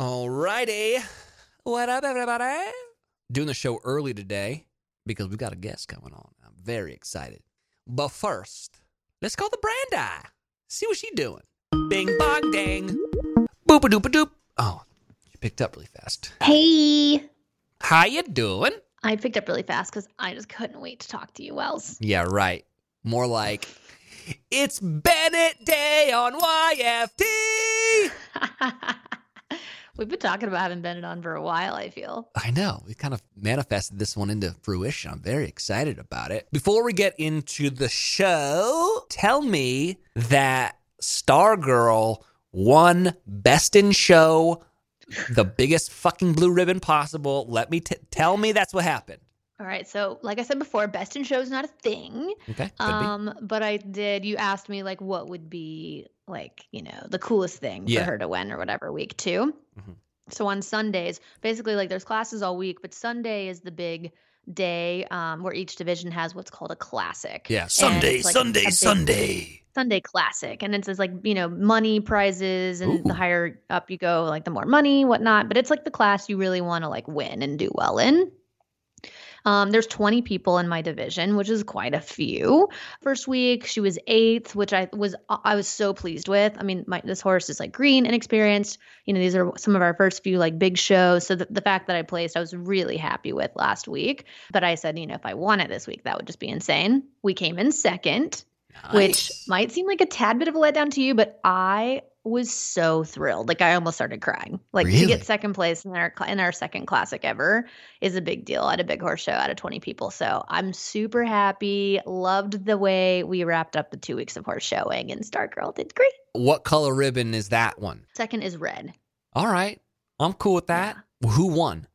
Alrighty. What up, everybody? Doing the show early today because we've got a guest coming on. I'm very excited. But first, let's call the Brandi. See what she's doing. Bing, bong, dang. Boop, a doop, a doop. Oh, she picked up really fast. Hey. How you doing? I picked up really fast because I just couldn't wait to talk to you, Wells. Yeah, right. More like, it's Bennett Day on YFT. We've been talking about having Bennett on for a while, I feel. I know. We kind of manifested this one into fruition. I'm very excited about it. Before we get into the show, tell me that Stargirl won Best in Show, the biggest fucking blue ribbon possible. Tell me that's what happened. All right. So like I said before, Best in Show is not a thing. Okay. But you asked me like what would be like, you know, the coolest thing for her to win or whatever week two. Mm-hmm. So on Sundays, basically like there's classes all week, but Sunday is the big day where each division has what's called a classic. Yeah. Sunday classic. And it's like, you know, money prizes and the higher up you go, like the more money, whatnot. But it's like the class you really want to like win and do well in. There's 20 people in my division, which is quite a few. First week, she was 8th, which I was so pleased with. I mean, this horse is like green and experienced. You know, these are some of our first few like big shows. So the fact that I placed, I was really happy with last week. But I said, you know, if I won it this week, that would just be insane. We came in second, nice. Which might seem like a tad bit of a letdown to you, but I was so thrilled. Like I almost started crying. Like really? To get second place in our second classic ever is a big deal at a big horse show out of 20 people. So I'm super happy. Loved the way we wrapped up the 2 weeks of horse showing and Stargirl did great. What color ribbon is that one? Second is red. All right. I'm cool with that. Yeah. Who won?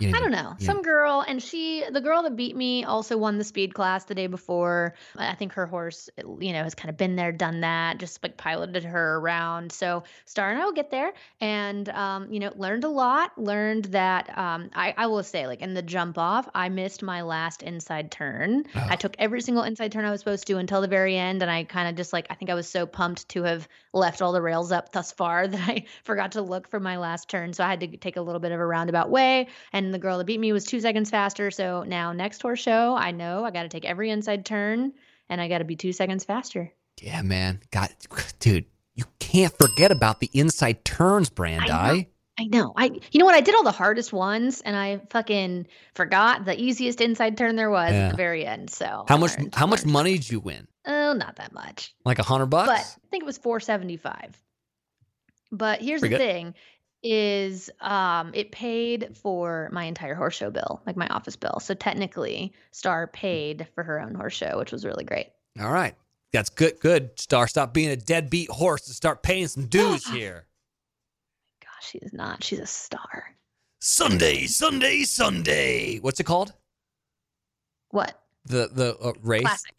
I don't know. Some girl, and the girl that beat me also won the speed class the day before. I think her horse, you know, has kind of been there, done that, just like piloted her around. So Star and I will get there and, you know, learned a lot, learned that I will say like in the jump off, I missed my last inside turn. Oh. I took every single inside turn I was supposed to until the very end. And I kind of just like, I think I was so pumped to have left all the rails up thus far that I forgot to look for my last turn. So I had to take a little bit of a roundabout way. And the girl that beat me was 2 seconds faster. So now next horse show, I know I got to take every inside turn and I got to be 2 seconds faster. Yeah, man. God, dude, you can't forget about the inside turns, Brandi. I know. You know what? I did all the hardest ones and I fucking forgot the easiest inside turn there was at the very end. So how much money did you win? Oh, not that much. Like $100? But I think it was $475. But here's the thing. Is it paid for my entire horse show bill, like my office bill. So technically Star paid for her own horse show, which was really great. All right. That's good. Good. Star, stop being a deadbeat horse and start paying some dues here. Gosh, she is not. She's a star. Sunday. What's it called? What? The race? Classic.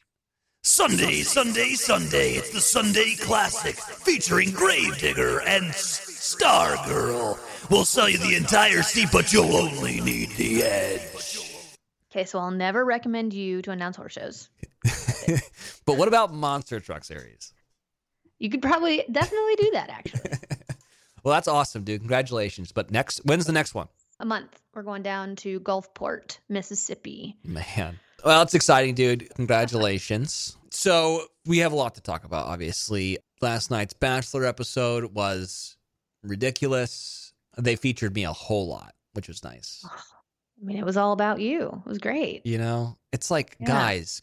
Sunday. It's the Sunday Classic featuring Gravedigger and Stargirl. We'll sell you the entire seat, but you'll only need the edge. Okay, so I'll never recommend you to announce horse shows. But what about monster truck series? You could probably definitely do that, actually. Well, that's awesome, dude. Congratulations. But when's the next one? A month. We're going down to Gulfport, Mississippi. Man. Well, it's exciting, dude. Congratulations. So we have a lot to talk about, obviously. Last night's Bachelor episode was ridiculous. They featured me a whole lot, which was nice. I mean, it was all about you. It was great. You know, it's like, guys,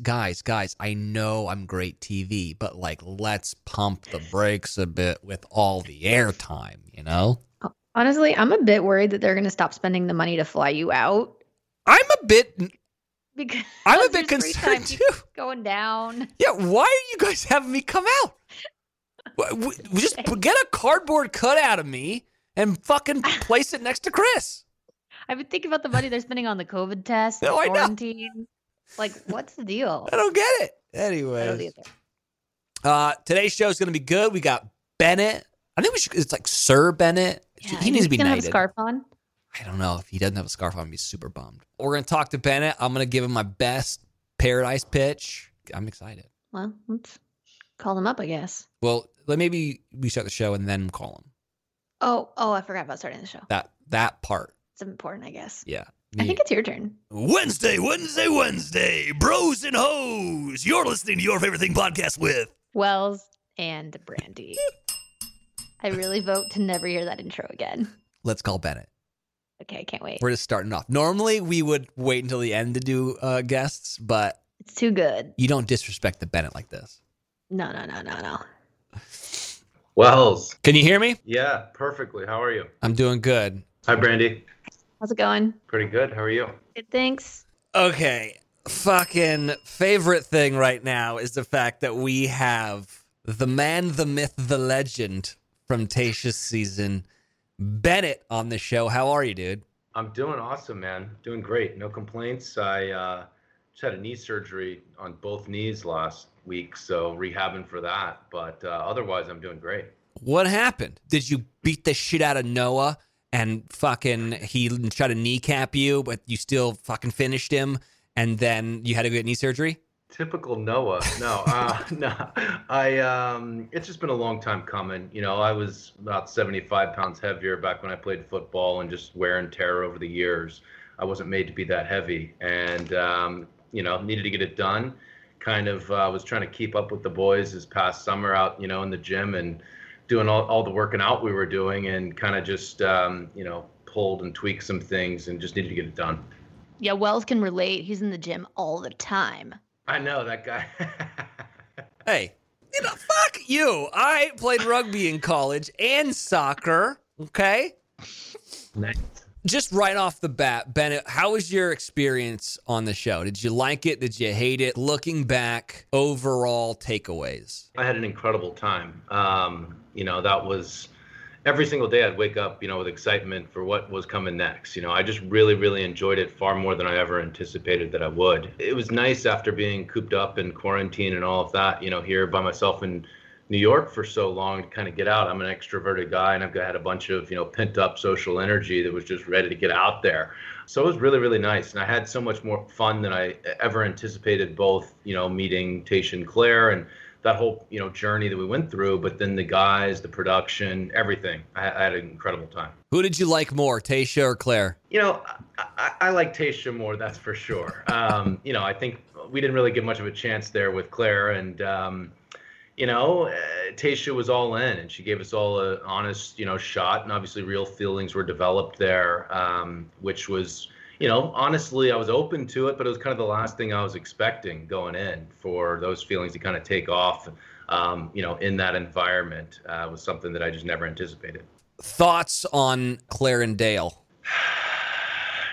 I know I'm great TV, but like, let's pump the brakes a bit with all the airtime, you know? Honestly, I'm a bit worried that they're going to stop spending the money to fly you out. Because I'm a bit concerned too. Going down. Yeah, why are you guys having me come out? We just get a cardboard cut out of me and fucking place it next to Chris. I've been thinking about the money they're spending on the COVID test, quarantine. Like, what's the deal? I don't get it. Anyway, today's show is going to be good. We got Bennett. I think it's like Sir Bennett. Yeah, he needs to be knighted. Have a scarf on. I don't know. If he doesn't have a scarf on, I'd be super bummed. We're going to talk to Bennett. I'm going to give him my best Paradise pitch. I'm excited. Well, let's call him up, I guess. Well, maybe we start the show and then call him. Oh, I forgot about starting the show. That part. It's important, I guess. Yeah. I think it's your turn. Wednesday, bros and hoes. You're listening to Your Favorite Thing podcast with Wells and Brandi. I really vote to never hear that intro again. Let's call Bennett. Okay, I can't wait. We're just starting off. Normally, we would wait until the end to do guests, but it's too good. You don't disrespect the Bennett like this. No. Wells. Can you hear me? Yeah, perfectly. How are you? I'm doing good. Hi, Brandi. How's it going? Pretty good. How are you? Good, thanks. Okay. Fucking favorite thing right now is the fact that we have the man, the myth, the legend from Tayshia's season, Bennett, on the show. How are you, dude? I'm doing awesome, man. Doing great. No complaints. I just had a knee surgery on both knees last week, so rehabbing for that, but otherwise I'm doing great. What happened? Did you beat the shit out of Noah and fucking he tried to kneecap you, but you still fucking finished him, and then you had to get knee surgery? Typical Noah. No, no. It's just been a long time coming. You know, I was about 75 pounds heavier back when I played football, and just wear and tear over the years. I wasn't made to be that heavy, and you know, needed to get it done. Kind of was trying to keep up with the boys this past summer out, you know, in the gym and doing all the working out we were doing, and kind of just, you know, pulled and tweaked some things and just needed to get it done. Yeah, Wells can relate. He's in the gym all the time. I know that guy. Hey, you know, fuck you. I played rugby in college and soccer, okay? Nice. Just right off the bat, Bennett, how was your experience on the show? Did you like it? Did you hate it? Looking back, overall takeaways. I had an incredible time. You know, that was every single day I'd wake up, you know, with excitement for what was coming next. You know, I just really, really enjoyed it far more than I ever anticipated that I would. It was nice after being cooped up in quarantine and all of that, you know, here by myself in New York for so long to kind of get out. I'm an extroverted guy, and I've had a bunch of, you know, pent up social energy that was just ready to get out there. So it was really, really nice. And I had so much more fun than I ever anticipated, both, you know, meeting Tayshia and Clare and that whole, you know, journey that we went through, but then the guys, the production, everything. I had an incredible time. Who did you like more, Tayshia or Clare? You know, I like Tayshia more, that's for sure. You know, I think we didn't really get much of a chance there with Clare, and, you know, Tayshia was all in, and she gave us all an honest, you know, shot, and obviously real feelings were developed there, which was, you know, honestly, I was open to it, but it was kind of the last thing I was expecting going in, for those feelings to kind of take off, you know, in that environment, was something that I just never anticipated. Thoughts on Clare and Dale?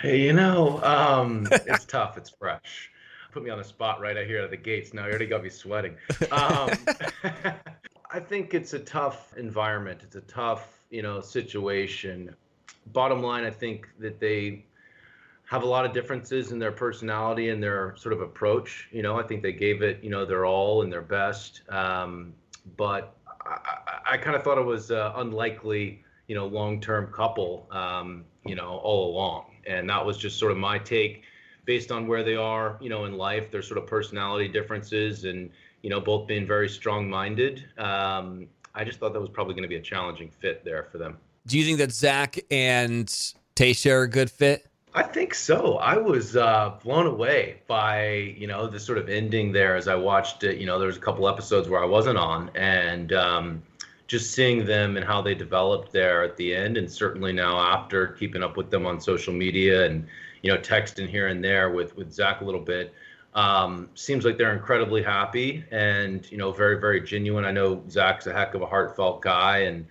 You know, it's tough. It's fresh. Put me on the spot right out here at the gates. Now you already got me sweating. I think it's a tough environment. It's a tough, you know, situation. Bottom line, I think that they have a lot of differences in their personality and their sort of approach. You know, I think they gave it, you know, their all and their best. But I kind of thought it was unlikely, you know, long-term couple, you know, all along. And that was just sort of my take, based on where they are, you know, in life, their sort of personality differences, and, you know, both being very strong-minded. I just thought that was probably going to be a challenging fit there for them. Do you think that Zach and Tayshia are a good fit? I think so. I was blown away by, you know, the sort of ending there as I watched it. You know, there was a couple episodes where I wasn't on, and just seeing them and how they developed there at the end, and certainly now after, keeping up with them on social media and, you know, texting here and there with Zach a little bit. Seems like they're incredibly happy and, you know, very, very genuine. I know Zach's a heck of a heartfelt guy, and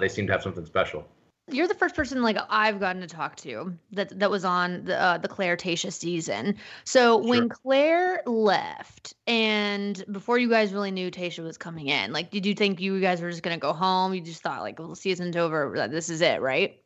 they seem to have something special. You're the first person, like, I've gotten to talk to that was on the Clare Tayshia season. So sure. When Clare left, and before you guys really knew Tayshia was coming in, like, did you think you guys were just going to go home? You just thought, like, well, the season's over. This is it, right?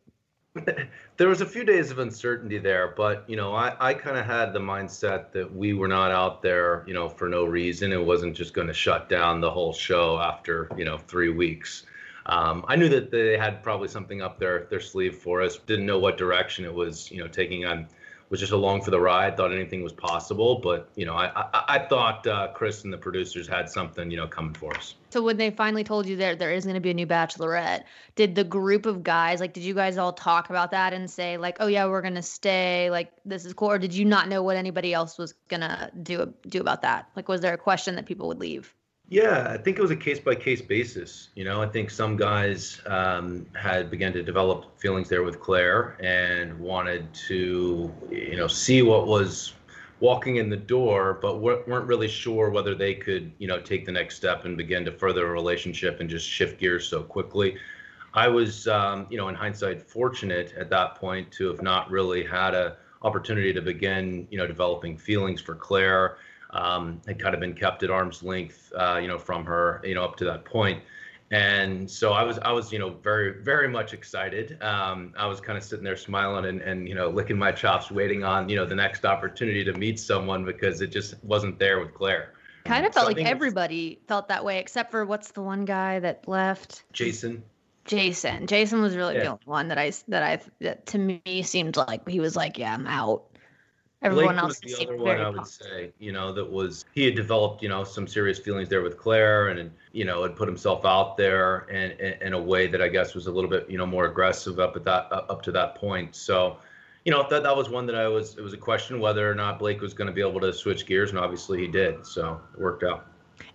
There was a few days of uncertainty there, but, you know, I kind of had the mindset that we were not out there, you know, for no reason. It wasn't just going to shut down the whole show after, you know, 3 weeks. I knew that they had probably something up their sleeve for us. Didn't know what direction it was, you know, taking. I'm was just along for the ride, thought anything was possible. But, you know, I thought Chris and the producers had something, you know, coming for us. So when they finally told you that there is going to be a new Bachelorette, did the group of guys, like, did you guys all talk about that and say, like, oh, yeah, we're going to stay, like, this is cool? Or did you not know what anybody else was going to do about that? Like, was there a question that people would leave? Yeah, I think it was a case-by-case basis. You know, I think some guys had begun to develop feelings there with Clare and wanted to, you know, see what was walking in the door, but weren't really sure whether they could, you know, take the next step and begin to further a relationship and just shift gears so quickly. I was, you know, in hindsight, fortunate at that point to have not really had an opportunity to begin, you know, developing feelings for Clare. Had kind of been kept at arm's length, you know, from her, you know, up to that point. And so I was, you know, very, very much excited. I was kind of sitting there smiling and, you know, licking my chops, waiting on, you know, the next opportunity to meet someone because it just wasn't there with Clare. Kind of felt so like everybody felt that way, except for what's the one guy that left? Jason. Jason was really the only one that to me seemed like he was like, yeah, I'm out. Everyone Blake else was the other one, I would say, you know, that was, he had developed, you know, some serious feelings there with Clare and, you know, had put himself out there and in a way that I guess was a little bit, you know, more aggressive up to that point. So, you know, that was one that it was a question whether or not Blake was going to be able to switch gears. And obviously he did. So it worked out.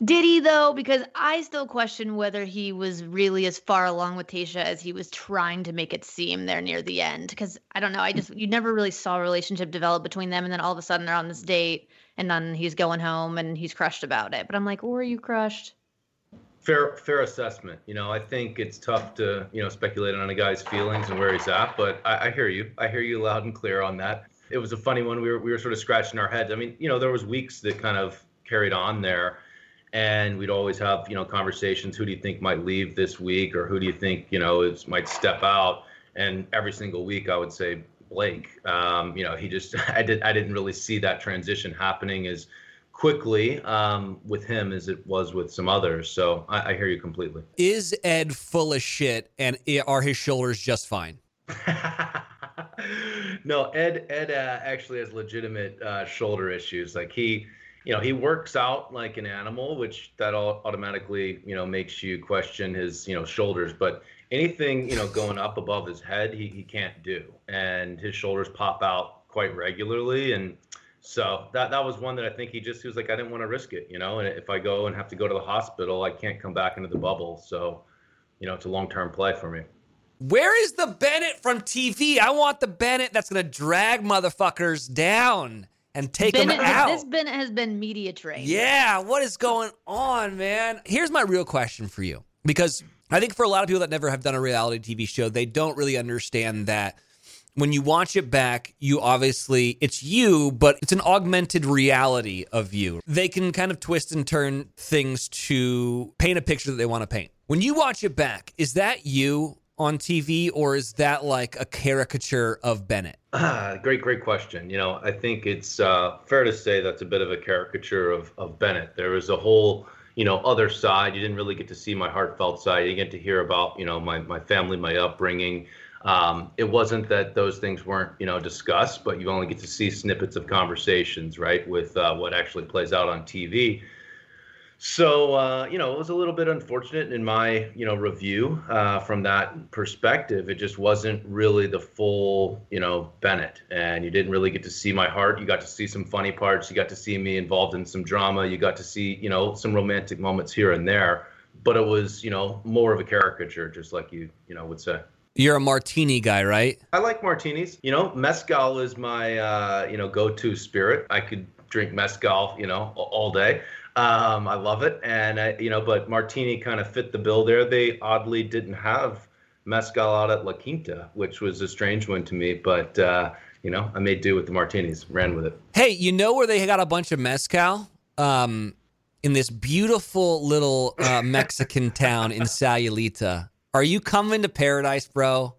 Did he though? Because I still question whether he was really as far along with Tayshia as he was trying to make it seem there near the end. Because I don't know, you never really saw a relationship develop between them, and then all of a sudden they're on this date, and then he's going home and he's crushed about it. But I'm like, were you crushed? Fair assessment. You know, I think it's tough to, you know, speculate on a guy's feelings and where he's at. But I hear you. I hear you loud and clear on that. It was a funny one. We were sort of scratching our heads. I mean, you know, there was weeks that kind of carried on there. And we'd always have, you know, conversations. Who do you think might leave this week, or who do you think, you know, might step out? And every single week, I would say Blake. You know, he just I didn't really see that transition happening as quickly with him as it was with some others. So I hear you completely. Is Ed full of shit, and are his shoulders just fine? No, Ed actually has legitimate shoulder issues. Like he. You know, he works out like an animal, which that all automatically, you know, makes you question his, you know, shoulders. But anything, you know, going up above his head, he can't do. And his shoulders pop out quite regularly. And so that was one that I think he was like, I didn't want to risk it, you know. And if I go and have to go to the hospital, I can't come back into the bubble. So, you know, it's a long-term play for me. Where is the Bennett from TV? I want the Bennett that's going to drag motherfuckers down. And take him out. This Bennett has been media trained. Yeah, what is going on, man? Here's my real question for you. Because I think for a lot of people that never have done a reality TV show, they don't really understand that when you watch it back, you obviously, it's you, but it's an augmented reality of you. They can kind of twist and turn things to paint a picture that they want to paint. When you watch it back, is that you on TV, or is that like a caricature of Bennett? Great question. You know, I think it's fair to say that's a bit of a caricature of Bennett. There was a whole, you know, other side. You didn't really get to see my heartfelt side. You get to hear about, you know, my family, my upbringing. It wasn't that those things weren't, you know, discussed, but you only get to see snippets of conversations, right, with what actually plays out on TV. So, you know, it was a little bit unfortunate in my, you know, review from that perspective. It just wasn't really the full, you know, Bennett. And you didn't really get to see my heart. You got to see some funny parts. You got to see me involved in some drama. You got to see, you know, some romantic moments here and there. But it was, you know, more of a caricature, just like you know, would say. You're a martini guy, right? I like martinis. You know, mezcal is my, you know, go-to spirit. I could drink mezcal, you know, all day. I love it. And, you know, but martini kind of fit the bill there. They oddly didn't have mezcal out at La Quinta, which was a strange one to me. But, you know, I made do with the martinis, ran with it. Hey, you know where they got a bunch of mezcal? In this beautiful little Mexican town in Sayulita. Are you coming to paradise, bro?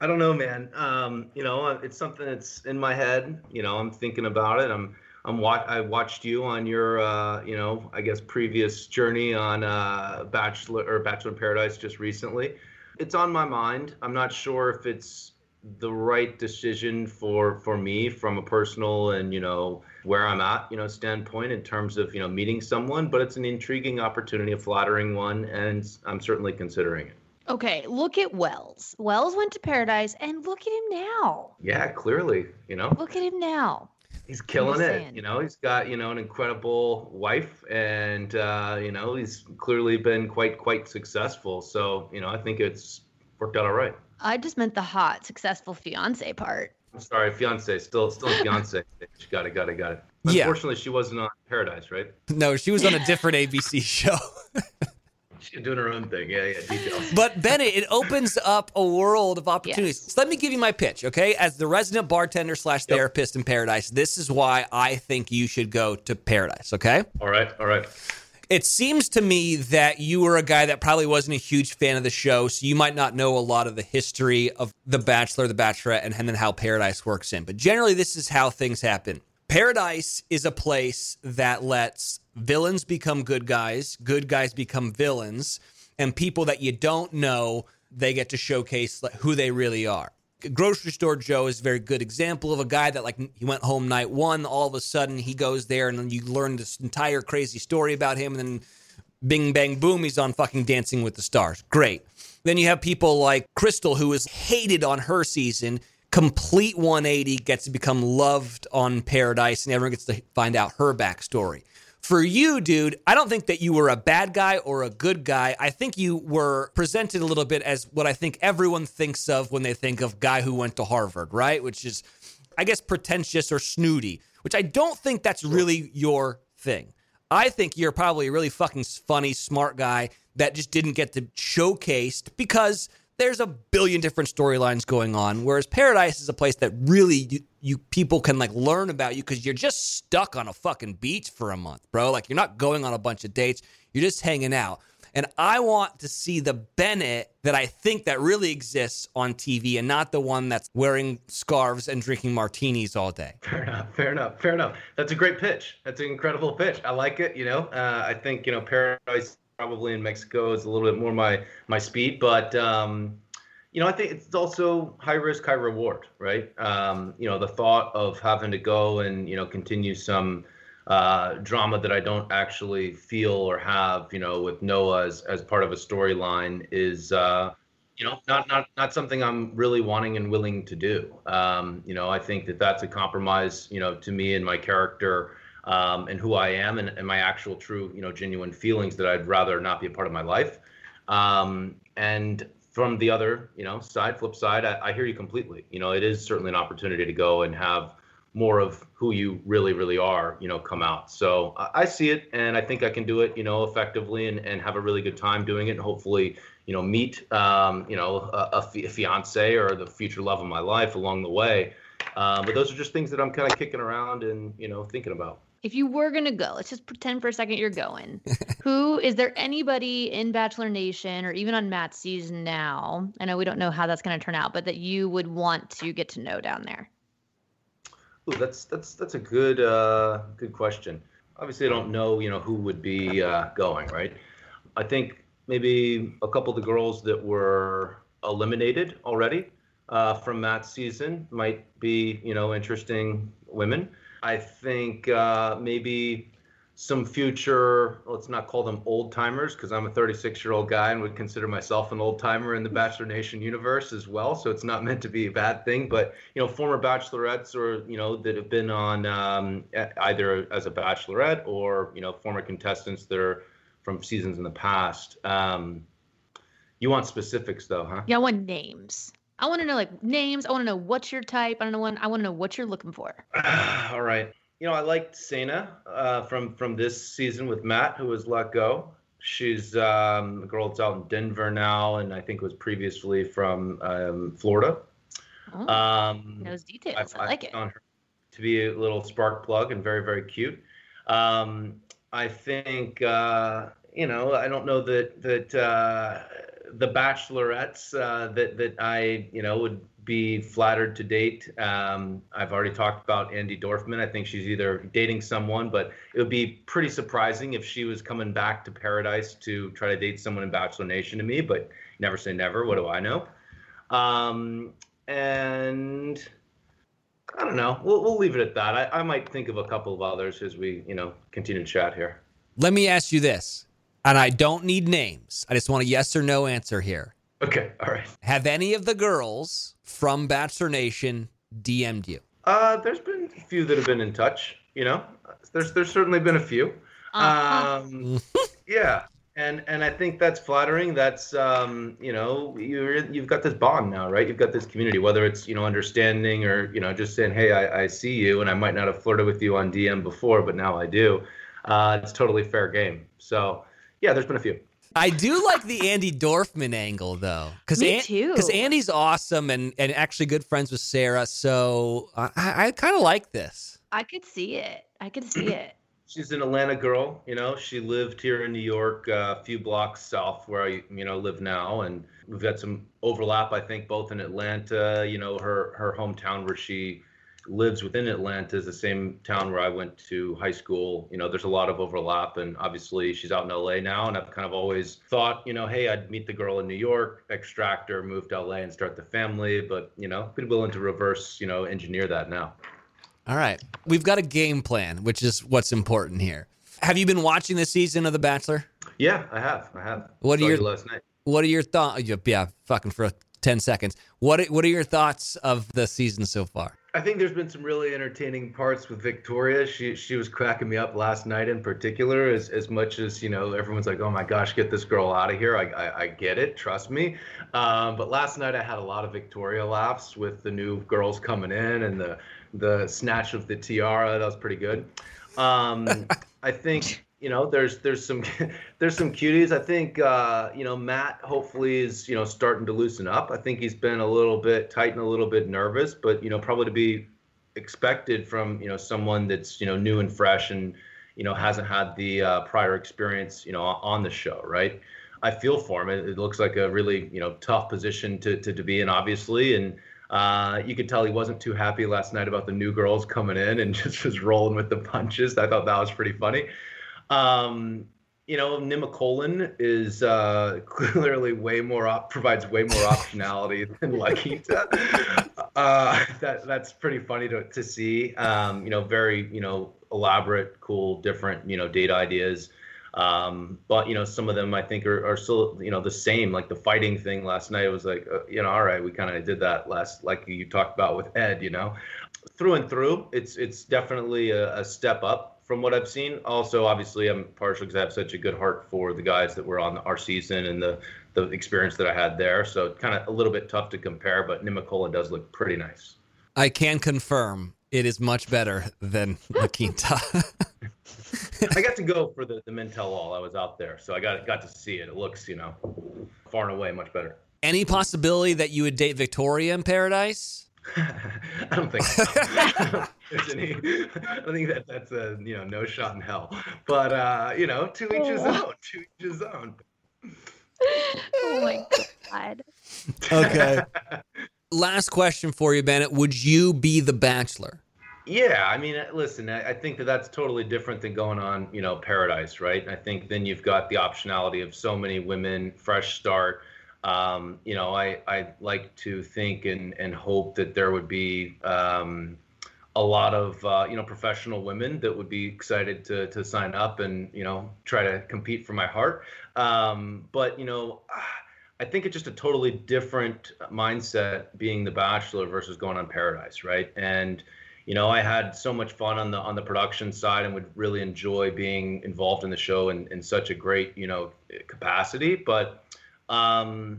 I don't know, man. You know, it's something that's in my head. You know, I'm thinking about it. I watched you on your, you know, I guess previous journey on Bachelor in Paradise just recently. It's on my mind. I'm not sure if it's the right decision for me from a personal and, you know, where I'm at, you know, standpoint in terms of, you know, meeting someone, but it's an intriguing opportunity, a flattering one, and I'm certainly considering it. Okay, look at Wells. Wells went to Paradise, and look at him now. Yeah, clearly, you know. Look at him now. He's killing it, you know. He's got, you know, an incredible wife, and, you know, he's clearly been quite successful. So, you know, I think it's worked out all right. I just meant the hot, successful fiance part. I'm sorry, fiance. Still fiance. Got it. Unfortunately, she wasn't on Paradise, right? No, she was on a different ABC show. She's doing her own thing. Yeah, details. But, Bennett, it opens up a world of opportunities. Yes. So let me give you my pitch, okay? As the resident bartender / therapist in Paradise, this is why I think you should go to Paradise, okay? All right. It seems to me that you were a guy that probably wasn't a huge fan of the show, so you might not know a lot of the history of The Bachelor, The Bachelorette, and then how Paradise works in. But generally, this is how things happen. Paradise is a place that lets villains become good guys become villains, and people that you don't know, they get to showcase who they really are. Grocery Store Joe is a very good example of a guy that, like, he went home night one, all of a sudden he goes there and then you learn this entire crazy story about him, and then bing, bang, boom, he's on fucking Dancing with the Stars. Great. Then you have people like Crystal, who was hated on her season, complete 180, gets to become loved on Paradise, and everyone gets to find out her backstory. For you, dude, I don't think that you were a bad guy or a good guy. I think you were presented a little bit as what I think everyone thinks of when they think of guy who went to Harvard, right? Which is, I guess, pretentious or snooty, which I don't think that's really your thing. I think you're probably a really fucking funny, smart guy that just didn't get to showcased because there's a billion different storylines going on, whereas Paradise is a place that really you people can, like, learn about you because you're just stuck on a fucking beach for a month, bro. Like, you're not going on a bunch of dates. You're just hanging out. And I want to see the Bennett that I think that really exists on TV and not the one that's wearing scarves and drinking martinis all day. Fair enough. That's a great pitch. That's an incredible pitch. I like it, you know. I think, you know, Paradise probably in Mexico is a little bit more my speed, but you know, I think it's also high risk, high reward, right? You know, the thought of having to go and, you know, continue some drama that I don't actually feel or have, you know, with Noah as part of a storyline is, you know, not something I'm really wanting and willing to do. You know, I think that's a compromise, you know, to me and my character and who I am and my actual true, you know, genuine feelings that I'd rather not be a part of my life. And from the other, you know, flip side, I hear you completely. You know, it is certainly an opportunity to go and have more of who you really, really are, you know, come out. So I see it, and I think I can do it, you know, effectively and have a really good time doing it, and hopefully, you know, meet, you know, a fiance or the future love of my life along the way. But those are just things that I'm kind of kicking around and, you know, thinking about. If you were going to go, let's just pretend for a second you're going. Is there anybody in Bachelor Nation or even on Matt's season now? I know we don't know how that's going to turn out, but that you would want to get to know down there. Ooh, that's a good question. Obviously, I don't know, you know, who would be going, right? I think maybe a couple of the girls that were eliminated already from Matt's season might be, you know, interesting women. I think maybe some future, let's not call them old timers, because I'm a 36-year-old guy and would consider myself an old timer in the Bachelor Nation universe as well. So it's not meant to be a bad thing. But, you know, former bachelorettes or, you know, that have been on either as a bachelorette or, you know, former contestants that are from seasons in the past. You want specifics, though, huh? Yeah, I want names. I want to know, like, names. I want to know what's your type. I want to know what you're looking for. All right. You know, I liked Sana from this season with Matt, who was let go. She's a girl that's out in Denver now, and I think was previously from Florida. Oh, those details. I like it. I found her to be a little spark plug and very, very cute. I think, you know, I don't know that the bachelorettes that I, you know, would be flattered to date. I've already talked about Andi Dorfman. I think she's either dating someone, but it would be pretty surprising if she was coming back to Paradise to try to date someone in Bachelor Nation to me, but never say never. What do I know? And I don't know. We'll leave it at that. I might think of a couple of others as we, you know, continue to chat here. Let me ask you this, and I don't need names. I just want a yes or no answer here. Okay, all right. Have any of the girls from Bachelor Nation DM'd you? There's been a few that have been in touch, you know. There's certainly been a few. Yeah. And I think that's flattering. That's, you know, you've got this bond now, right? You've got this community, whether it's, you know, understanding or, you know, just saying, hey, I see you, and I might not have flirted with you on DM before, but now I do. It's totally fair game. So, yeah, there's been a few. I do like the Andi Dorfman angle, though. Me too. Because Andy's awesome and actually good friends with Sarah, so I kind of like this. I could see it. She's an Atlanta girl, you know. She lived here in New York, a few blocks south where I, you know, live now, and we've got some overlap, I think, both in Atlanta. You know, her hometown where she lives within Atlanta is the same town where I went to high school. You know, there's a lot of overlap, and obviously she's out in L.A. now, and I've kind of always thought, you know, hey, I'd meet the girl in New York, extract her, move to L.A. and start the family, but, you know, pretty willing to reverse, you know, engineer that now. All right. We've got a game plan, which is what's important here. Have you been watching this season of The Bachelor? Yeah, I have. What are your last night? What are your thoughts? Yeah, fucking for 10 seconds. What are your thoughts of the season so far? I think there's been some really entertaining parts with Victoria. She was cracking me up last night in particular, as much as, you know, everyone's like, oh my gosh, get this girl out of here. I get it, trust me. But last night I had a lot of Victoria laughs with the new girls coming in and the snatch of the tiara. That was pretty good. I think, you know, there's some cuties. I think, you know, Matt hopefully is, you know, starting to loosen up. I think he's been a little bit tight and a little bit nervous, but, you know, probably to be expected from, you know, someone that's, you know, new and fresh and, you know, hasn't had the prior experience, you know, on the show, right? I feel for him. It looks like a really, you know, tough position to be in, obviously, and you could tell he wasn't too happy last night about the new girls coming in and just was rolling with the punches. I thought that was pretty funny. You know, Nemacolin is clearly provides way more optionality than Laquita. That's pretty funny to see. You know, very, you know, elaborate, cool, different, you know, date ideas. But, you know, some of them I think are still, you know, the same, like the fighting thing last night. It was like, you know, all right, we kind of did that last, like you talked about with Ed, you know, through and through. It's definitely a step up from what I've seen. Also, obviously, I'm partial because I have such a good heart for the guys that were on our season and the experience that I had there. So kind of a little bit tough to compare, but Nemacolin does look pretty nice. I can confirm it is much better than La Quinta. I got to go for the men tell all. I was out there, so I got to see it. It looks, you know, far and away much better. Any possibility that you would date Victoria in Paradise? I don't think so. I don't think that's a, you know, no shot in hell. But, you know, to each his own. To each his own. Oh, my God. Okay. Last question for you, Bennett. Would you be the Bachelor? Yeah, I mean, listen, I think that's totally different than going on, you know, Paradise, right? I think then you've got the optionality of so many women, fresh start. You know, I like to think and hope that there would be a lot of, you know, professional women that would be excited to sign up and, you know, try to compete for my heart. But, you know, I think it's just a totally different mindset being the Bachelor versus going on Paradise, right? And, you know, I had so much fun on the production side and would really enjoy being involved in the show in such a great, you know, capacity. But, yeah, I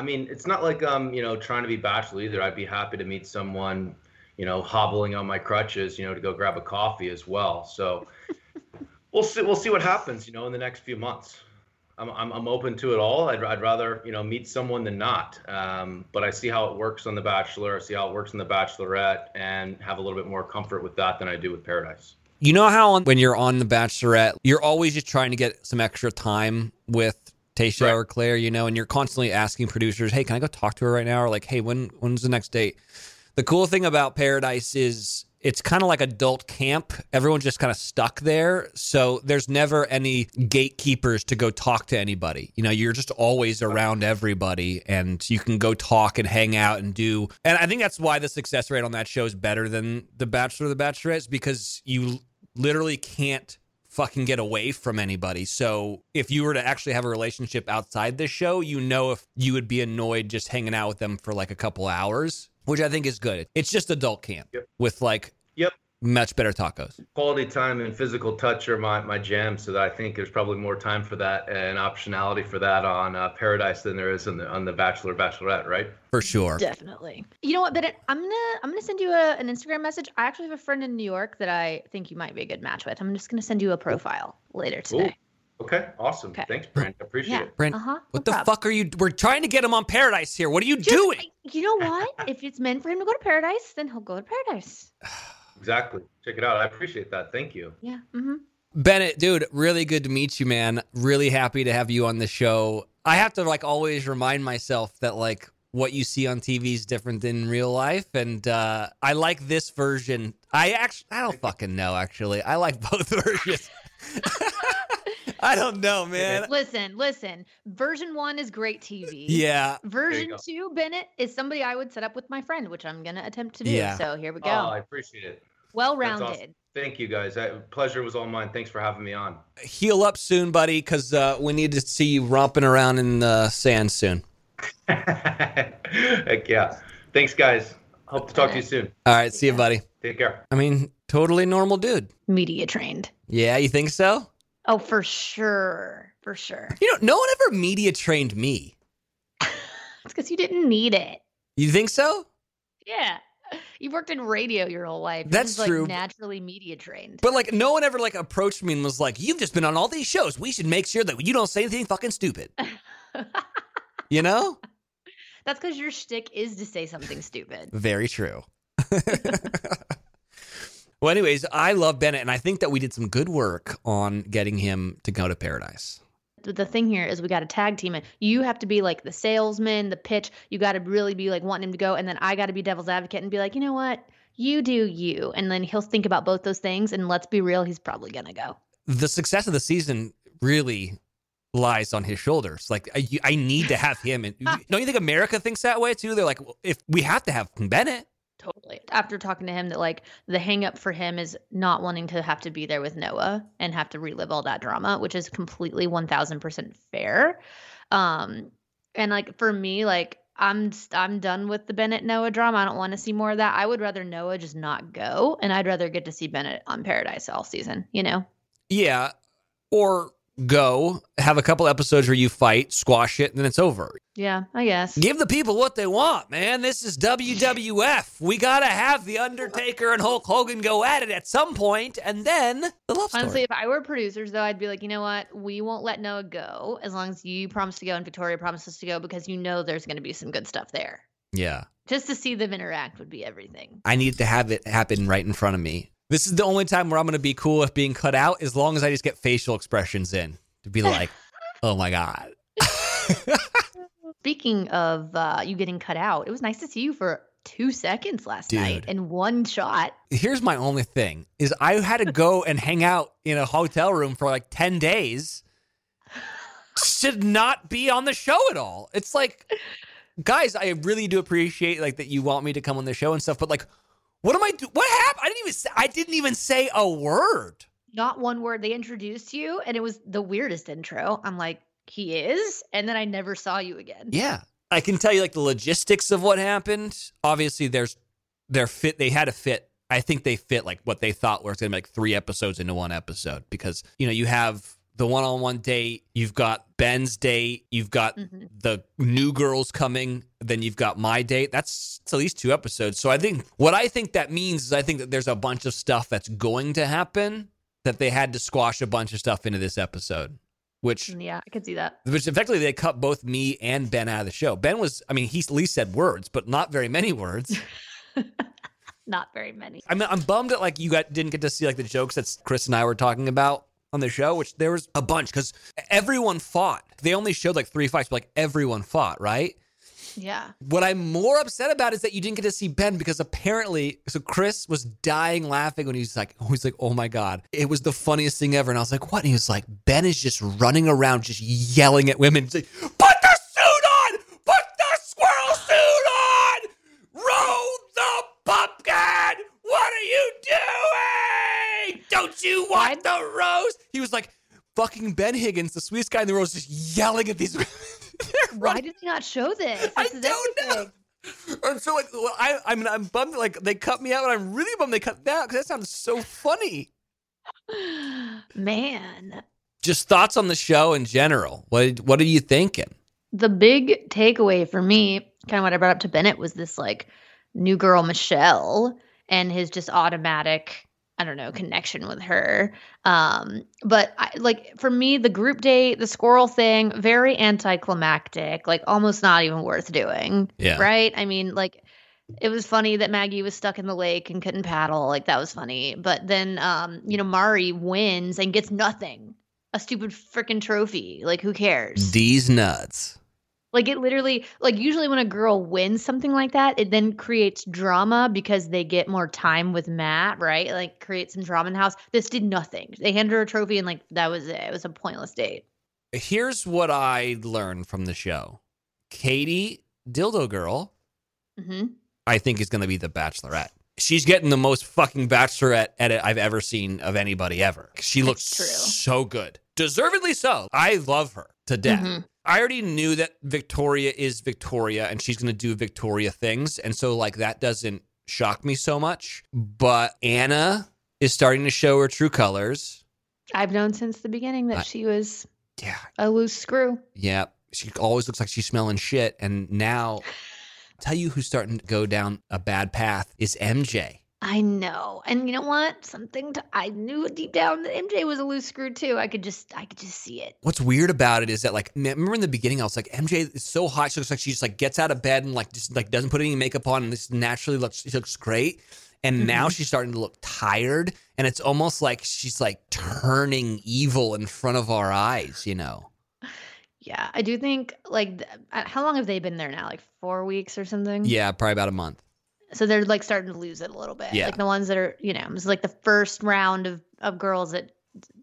mean, it's not like I'm, you know, trying to be Bachelor either. I'd be happy to meet someone, you know, hobbling on my crutches, you know, to go grab a coffee as well. So we'll see what happens, you know, in the next few months. I'm open to it all. I'd rather, you know, meet someone than not. But I see how it works on The Bachelor. I see how it works on The Bachelorette and have a little bit more comfort with that than I do with Paradise. You know how when you're on The Bachelorette, you're always just trying to get some extra time with Tayshia, right, or Clare, you know, and you're constantly asking producers, hey, can I go talk to her right now? Or like, hey, when's the next date? The cool thing about Paradise is It's kind of like adult camp. Everyone's just kind of stuck there. So there's never any gatekeepers to go talk to anybody. You know, you're just always around everybody and you can go talk and hang out and do. And I think that's why the success rate on that show is better than The Bachelor or The Bachelorette, is because you literally can't fucking get away from anybody. So if you were to actually have a relationship outside this show, you know, if you would be annoyed just hanging out with them for like a couple hours, which I think is good. It's just adult camp with like much better tacos. Quality time and physical touch are my jam. So I think there's probably more time for that and optionality for that on Paradise than there is on the Bachelor, Bachelorette, right? For sure. Definitely. You know what, Bennett? I'm gonna send you an Instagram message. I actually have a friend in New York that I think you might be a good match with. I'm just gonna send you a profile later today. Ooh. Okay. Awesome. Okay. Thanks, Brent. I appreciate it. Brent, what the fuck are you? We're trying to get him on Paradise here. What are you doing? You know what? If it's meant for him to go to Paradise, then he'll go to Paradise. Exactly. Check it out. I appreciate that. Thank you. Yeah. Mm-hmm. Bennett, dude, really good to meet you, man. Really happy to have you on the show. I have to like always remind myself that like what you see on TV is different than real life. And I like this version. I don't fucking know, actually. I like both versions. I don't know, man. Listen. Version 1 is great TV. Yeah. Version 2, Bennett, is somebody I would set up with my friend, which I'm going to attempt to do. Yeah. So here we go. Oh, I appreciate it. Well-rounded. Awesome. Thank you, guys. Pleasure was all mine. Thanks for having me on. Heal up soon, buddy, because we need to see you romping around in the sand soon. Heck yeah. Thanks, guys. Hope to talk to you soon. All right. See you, buddy. Take care. I mean, totally normal dude. Media trained. Yeah, you think so? Oh, for sure. For sure. You know, no one ever media trained me. It's because you didn't need it. You think so? Yeah. You worked in radio your whole life. That's true. Like, naturally media trained. But like no one ever like approached me and was like, you've just been on all these shows. We should make sure that you don't say anything fucking stupid. You know? That's because your shtick is to say something stupid. Very true. Well, anyways, I love Bennett, and I think that we did some good work on getting him to go to Paradise. The thing here is we got to tag team it. You have to be like the salesman, the pitch. You got to really be like wanting him to go, and then I got to be devil's advocate and be like, you know what? You do you. And then he'll think about both those things, and let's be real, he's probably going to go. The success of the season really lies on his shoulders. Like, I need to have him. And don't you think America thinks that way, too? They're like, well, if we have to have Bennett. Totally. After talking to him, that like the hang up for him is not wanting to have to be there with Noah and have to relive all that drama, which is completely 1000% fair. And like for me, like I'm done with the Bennett Noah drama. I don't want to see more of that. I would rather Noah just not go, and I'd rather get to see Bennett on Paradise all season, you know? Yeah. Or go have a couple episodes where you fight, squash it, and then it's over. Yeah, I guess. Give the people what they want, man. This is WWF. We gotta have The Undertaker and Hulk Hogan go at it at some point, and then the love story. Honestly, if I were producers, though, I'd be like, you know what? We won't let Noah go as long as you promise to go and Victoria promises to go, because you know there's going to be some good stuff there. Yeah. Just to see them interact would be everything. I need to have it happen right in front of me. This is the only time where I'm going to be cool with being cut out, as long as I just get facial expressions in to be like, oh, my God. Speaking of you getting cut out, it was nice to see you for 2 seconds last night in one shot. Here's my only thing is I had to go and hang out in a hotel room for like 10 days. Should not be on the show at all. It's like, guys, I really do appreciate like that you want me to come on the show and stuff, but like, what am I doing? What happened? I didn't even say a word. Not one word. They introduced you, and it was the weirdest intro. I'm like, he is? And then I never saw you again. Yeah. I can tell you, like, the logistics of what happened. Obviously, there's their fit. They had a fit. I think they fit, like, what they thought was going to be, like, 3 episodes into one episode. Because, you know, you have the one-on-one date. You've got Ben's date. You've got the new girls coming. Then you've got my date. That's at least 2 episodes. So I think what I think that means is I think that there's a bunch of stuff that's going to happen that they had to squash a bunch of stuff into this episode, which. Yeah, I could see that. Which effectively they cut both me and Ben out of the show. Ben was, I mean, he at least said words, but not very many words. Not very many. I mean, I'm bummed that like you didn't get to see like the jokes that Chris and I were talking about on the show, which there was a bunch because everyone fought. They only showed like 3 fights, but like everyone fought, right? Yeah. What I'm more upset about is that you didn't get to see Ben, because apparently, so Chris was dying laughing when he's like, oh my God, it was the funniest thing ever. And I was like, what? And he was like, Ben is just running around, just yelling at women. He's like, put the suit on! Put the squirrel suit on! Roll the pumpkin! What are you doing? Don't you want the rose? He was like, fucking Ben Higgins, the sweetest guy in the world, is just yelling at these women. Why did he not show this? I don't know. And so, like, I'm bummed. Like, they cut me out, and I'm really bummed they cut that out, because that sounds so funny. Man. Just thoughts on the show in general. What are you thinking? The big takeaway for me, kind of what I brought up to Bennett, was this, like, new girl Michelle and his just automatic, I don't know, connection with her. But for me, the group date, the squirrel thing, very anticlimactic, like almost not even worth doing. Yeah. Right. I mean, like, it was funny that Maggie was stuck in the lake and couldn't paddle. Like, that was funny. But then, Mari wins and gets nothing. A stupid freaking trophy. Like, who cares? These nuts. Like, it literally, like, usually when a girl wins something like that, it then creates drama because they get more time with Matt, right? Like, create some drama in the house. This did nothing. They handed her a trophy and, like, that was it. It was a pointless date. Here's what I learned from the show. Katie, Dildo Girl, I think is going to be the Bachelorette. She's getting the most fucking Bachelorette edit I've ever seen of anybody ever. She looks so good. Deservedly so. I love her to death. Mm-hmm. I already knew that Victoria is Victoria and she's going to do Victoria things. And so, like, that doesn't shock me so much. But Anna is starting to show her true colors. I've known since the beginning that she was a loose screw. Yeah. She always looks like she's smelling shit. And now, tell you who's starting to go down a bad path is MJ. I know. And you know what? I knew deep down that MJ was a loose screw too. I could just see it. What's weird about it is that, like, remember in the beginning, I was like, MJ is so hot. She looks like she just, like, gets out of bed and, like, just, like, doesn't put any makeup on and this naturally she looks great. And now she's starting to look tired. And it's almost like she's, like, turning evil in front of our eyes, you know? Yeah. I do think, like, how long have they been there now? Like 4 weeks or something? Yeah, probably about a month. So they're, like, starting to lose it a little bit. Yeah. Like, the ones that are, you know, it's like the first round of girls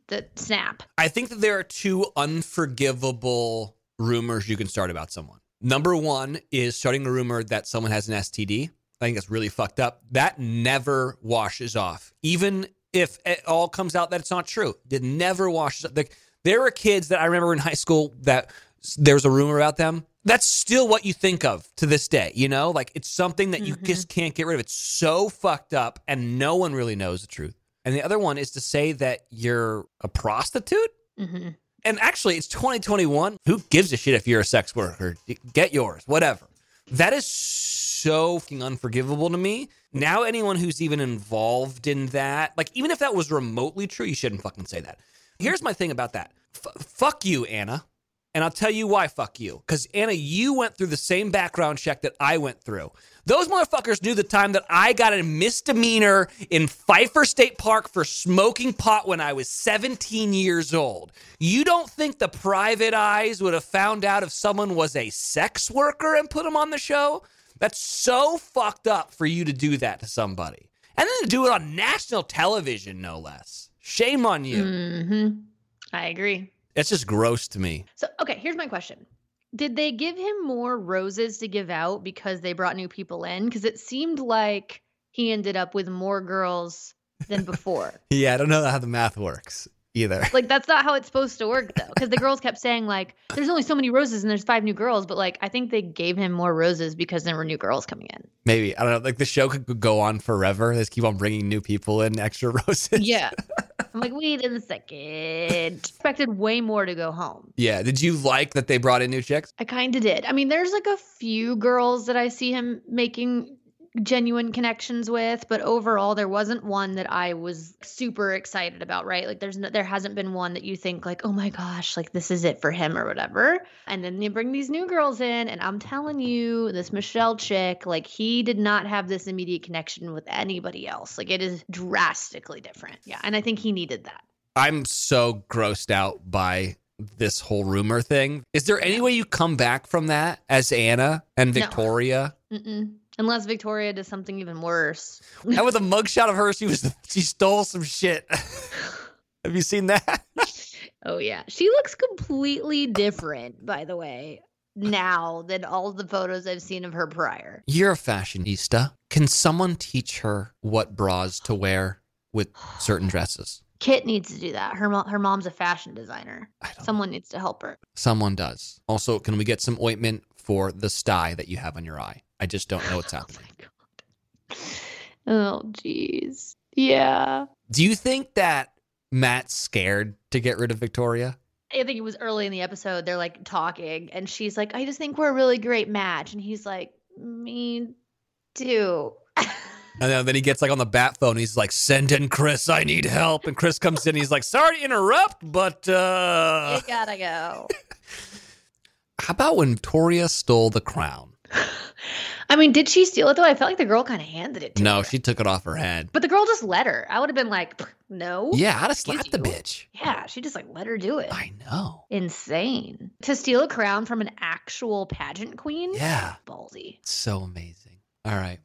that snap. I think that there are two unforgivable rumors you can start about someone. Number one is starting a rumor that someone has an STD. I think that's really fucked up. That never washes off. Even if it all comes out that it's not true, it never washes up. Like, there were kids that I remember in high school that there was a rumor about them. That's still what you think of to this day, you know? Like, it's something that you just can't get rid of. It's so fucked up, and no one really knows the truth. And the other one is to say that you're a prostitute? Mm-hmm. And actually, it's 2021. Who gives a shit if you're a sex worker? Get yours, whatever. That is so fucking unforgivable to me. Now anyone who's even involved in that, like, even if that was remotely true, you shouldn't fucking say that. Here's my thing about that. Fuck you, Anna. And I'll tell you why fuck you. Because, Anna, you went through the same background check that I went through. Those motherfuckers knew the time that I got a misdemeanor in Pfeiffer State Park for smoking pot when I was 17 years old. You don't think the private eyes would have found out if someone was a sex worker and put them on the show? That's so fucked up for you to do that to somebody. And then to do it on national television, no less. Shame on you. Mm-hmm. I agree. It's just gross to me. So, okay, here's my question. Did they give him more roses to give out because they brought new people in? Because it seemed like he ended up with more girls than before. Yeah, I don't know how the math works either. Like, that's not how it's supposed to work, though. Because the girls kept saying, like, there's only so many roses and there's 5 new girls. But, like, I think they gave him more roses because there were new girls coming in. Maybe. I don't know. Like, the show could go on forever. They just keep on bringing new people in, extra roses. Yeah. I'm like, wait a second. Expected way more to go home. Yeah. Did you like that they brought in new chicks? I kind of did. I mean, there's, like, a few girls that I see him making genuine connections with, but overall there wasn't one that I was super excited about, right? Like, there hasn't been one that you think, like, oh my gosh, like, this is it for him or whatever. And then they bring these new girls in, and I'm telling you, this Michelle chick, like, he did not have this immediate connection with anybody else. Like, it is drastically different. Yeah. And I think he needed that. I'm so grossed out by this whole rumor thing. Is there any way you come back from that as Anna and Victoria? No. Mm-mm. Unless Victoria does something even worse. That was a mugshot of her. She stole some shit. Have you seen that? Oh, yeah. She looks completely different, by the way, now than all the photos I've seen of her prior. You're a fashionista. Can someone teach her what bras to wear with certain dresses? Kit needs to do that. Her mom's a fashion designer. Someone needs to help her. Someone does. Also, can we get some ointment for the sty that you have on your eye? I just don't know what's happening. Oh, my God. Oh, geez. Yeah. Do you think that Matt's scared to get rid of Victoria? I think it was early in the episode. They're, like, talking, and she's like, I just think we're a really great match. And he's like, me too. And then he gets like on the bat phone. He's like, send in Chris. I need help. And Chris comes in. And he's like, sorry to interrupt, but. You gotta go. How about when Victoria stole the crown? I mean, did she steal it though? I felt like the girl kind of handed it to her. No, she took it off her head. But the girl just let her. I would have been like, no. Yeah, I'd have slapped the bitch. Yeah, she just like let her do it. I know. Insane. To steal a crown from an actual pageant queen? Yeah. Ballsy. So amazing. All right.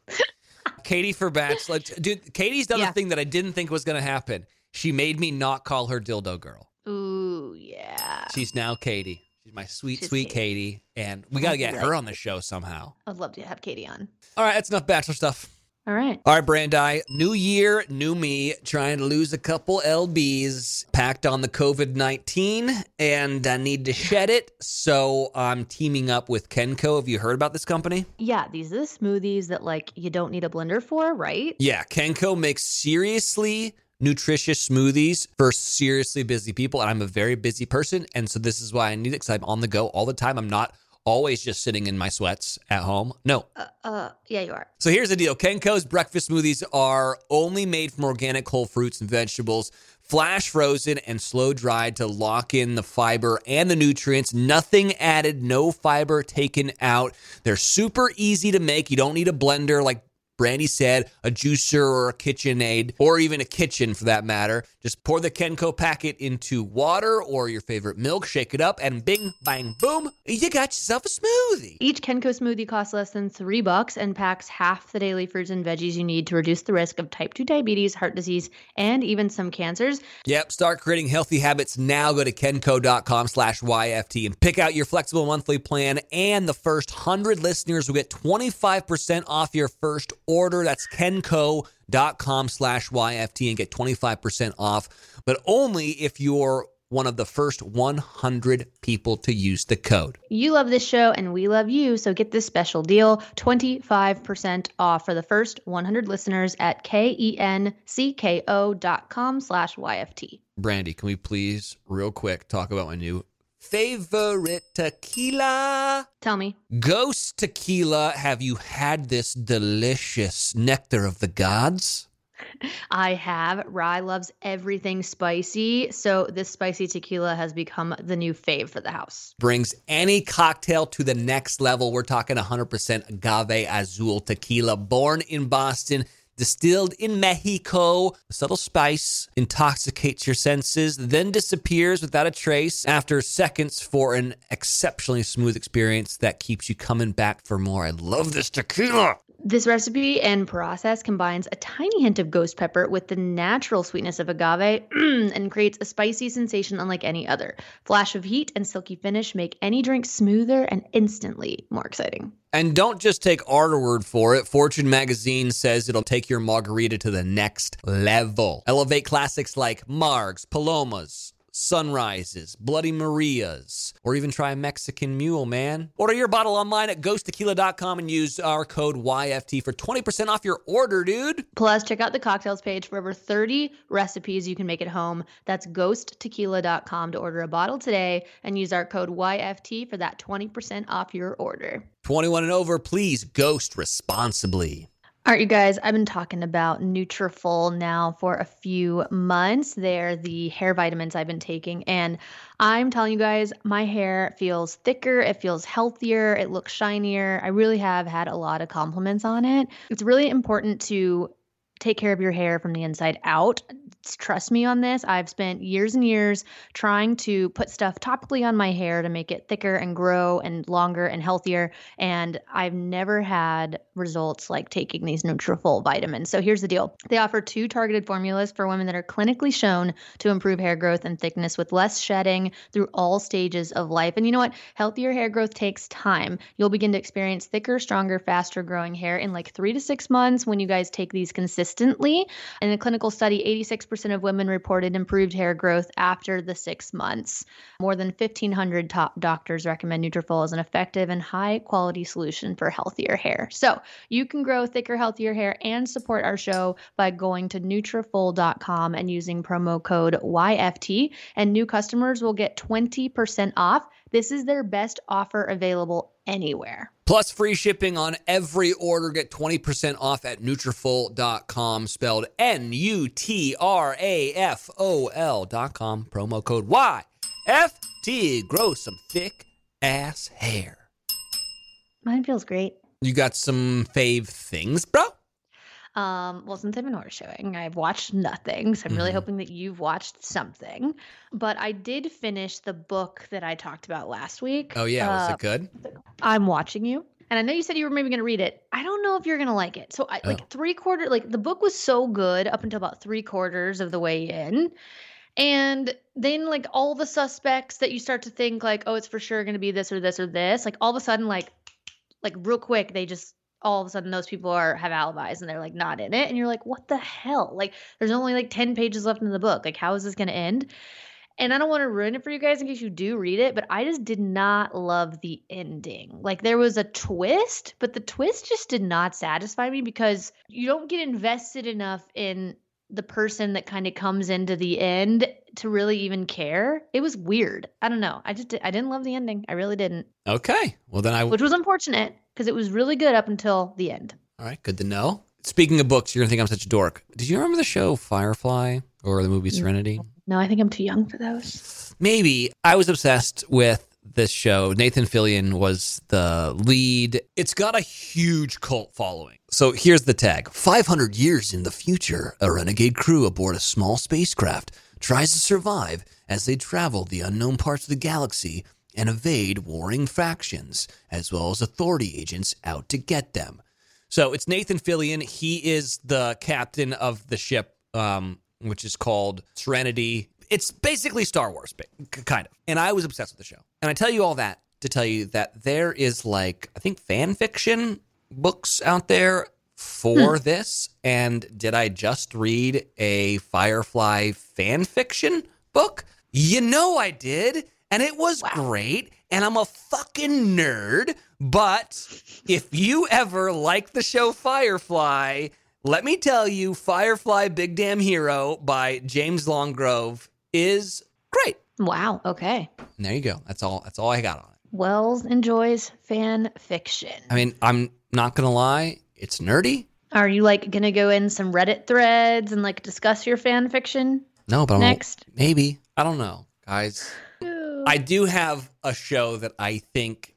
Katie for Bachelorette. Dude, Katie's done the thing that I didn't think was going to happen. She made me not call her Dildo Girl. Ooh, yeah. She's now Katie. She's my sweet Katie. And we got to get her on the show somehow. I'd love to have Katie on. All right, that's enough Bachelor stuff. All right, Brandi. New year, new me. Trying to lose a couple LBs. Packed on the COVID-19, and I need to shed it. So I'm teaming up with KENCKO. Have you heard about this company? Yeah, these are the smoothies that like you don't need a blender for, right? Yeah, KENCKO makes seriously nutritious smoothies for seriously busy people. And I'm a very busy person, and so this is why I need it, because I'm on the go all the time. I'm not always just sitting in my sweats at home. No. Yeah, you are. So here's the deal. KENCKO's breakfast smoothies are only made from organic whole fruits and vegetables, flash frozen and slow dried to lock in the fiber and the nutrients. Nothing added, no fiber taken out. They're super easy to make. You don't need a blender like Brandi said, a juicer or a KitchenAid, or even a kitchen for that matter. Just pour the KENCKO packet into water or your favorite milk, shake it up, and bing, bang, boom, you got yourself a smoothie. Each KENCKO smoothie costs less than $3 and packs half the daily fruits and veggies you need to reduce the risk of type 2 diabetes, heart disease, and even some cancers. Yep, start creating healthy habits now. Go to KENCKO.com/YFT and pick out your flexible monthly plan, and the first 100 listeners will get 25% off your first order. That's KENCKO.com/YFT and get 25% off, but only if you're one of the first 100 people to use the code. You love this show and we love you, so get this special deal, 25% off for the first 100 listeners at KENCKO.com/YFT. Brandi, can we please real quick talk about my new favorite tequila? Tell me. Ghost Tequila. Have you had this delicious nectar of the gods? I have. Rye loves everything spicy, so this spicy tequila has become the new fave for the house. Brings any cocktail to the next level. We're talking 100% agave azul tequila, born in Boston, distilled in Mexico. The subtle spice intoxicates your senses, then disappears without a trace after seconds for an exceptionally smooth experience that keeps you coming back for more. I love this tequila. This recipe and process combines a tiny hint of ghost pepper with the natural sweetness of agave and creates a spicy sensation unlike any other. Flash of heat and silky finish make any drink smoother and instantly more exciting. And don't just take our word for it. Fortune magazine says it'll take your margarita to the next level. Elevate classics like Margs, Palomas, Sunrises, Bloody Marias, or even try a Mexican Mule, man. Order your bottle online at ghosttequila.com and use our code YFT for 20% off your order, dude. Plus, check out the cocktails page for over 30 recipes you can make at home. That's ghosttequila.com to order a bottle today and use our code YFT for that 20% off your order. 21 and over, please ghost responsibly. All right, you guys, I've been talking about Nutrafol now for a few months. They're the hair vitamins I've been taking, and I'm telling you guys, my hair feels thicker, it feels healthier, it looks shinier. I really have had a lot of compliments on it. It's really important to take care of your hair from the inside out. trust me on this. I've spent years and years trying to put stuff topically on my hair to make it thicker and grow and longer and healthier. And I've never had results like taking these Nutrafol vitamins. So here's the deal. They offer 2 targeted formulas for women that are clinically shown to improve hair growth and thickness with less shedding through all stages of life. And you know what? Healthier hair growth takes time. You'll begin to experience thicker, stronger, faster growing hair in like 3 to 6 months when you guys take these consistently. In a clinical study, 86% of women reported improved hair growth after the 6 months. More than 1,500 top doctors recommend Nutrafol as an effective and high quality solution for healthier hair. So you can grow thicker, healthier hair and support our show by going to Nutrafol.com and using promo code YFT, and new customers will get 20% off. This is their best offer available anywhere. Plus free shipping on every order. Get 20% off at Nutrafol.com, spelled Nutrafol.com. Promo code YFT. Grow some thick ass hair. Mine feels great. You got some fave things, bro? Well, since I've been horse showing, I've watched nothing. So I'm really hoping that you've watched something. But I did finish the book that I talked about last week. Oh, yeah. Was it good? I'm Watching You. And I know you said you were maybe going to read it. I don't know if you're going to like it. So like the book was so good up until about 3/4 of the way in. And then like all the suspects that you start to think like, oh, it's for sure going to be this or this or this. Like all of a sudden, like real quick, they just all of a sudden those people have alibis and they're like not in it. And you're like, what the hell? Like there's only like 10 pages left in the book. Like how is this going to end? And I don't want to ruin it for you guys in case you do read it, but I just did not love the ending. Like there was a twist, but the twist just did not satisfy me because you don't get invested enough in the person that kind of comes into the end to really even care. It was weird. I don't know. I didn't love the ending. I really didn't. Okay. Well then which was unfortunate. Because it was really good up until the end. All right, good to know. Speaking of books, you're going to think I'm such a dork. Did you remember the show Firefly or the movie Serenity? No, I think I'm too young for those. Maybe. I was obsessed with this show. Nathan Fillion was the lead. It's got a huge cult following. So here's the tag. 500 years in the future, a renegade crew aboard a small spacecraft tries to survive as they travel the unknown parts of the galaxy and evade warring factions, as well as authority agents out to get them. So it's Nathan Fillion. He is the captain of the ship, which is called Serenity. It's basically Star Wars, kind of. And I was obsessed with the show. And I tell you all that to tell you that there is, like, I think fan fiction books out there for this. And did I just read a Firefly fan fiction book? You know I did. And it was great, and I'm a fucking nerd, but if you ever like the show Firefly, let me tell you, Firefly Big Damn Hero by James Longgrove is great. Wow, okay. And there you go. That's all I got on it. Wells enjoys fan fiction. I mean, I'm not going to lie, it's nerdy. Are you, like, going to go in some Reddit threads and, like, discuss your fan fiction? No, but next? Maybe. I don't know, guys. I do have a show that I think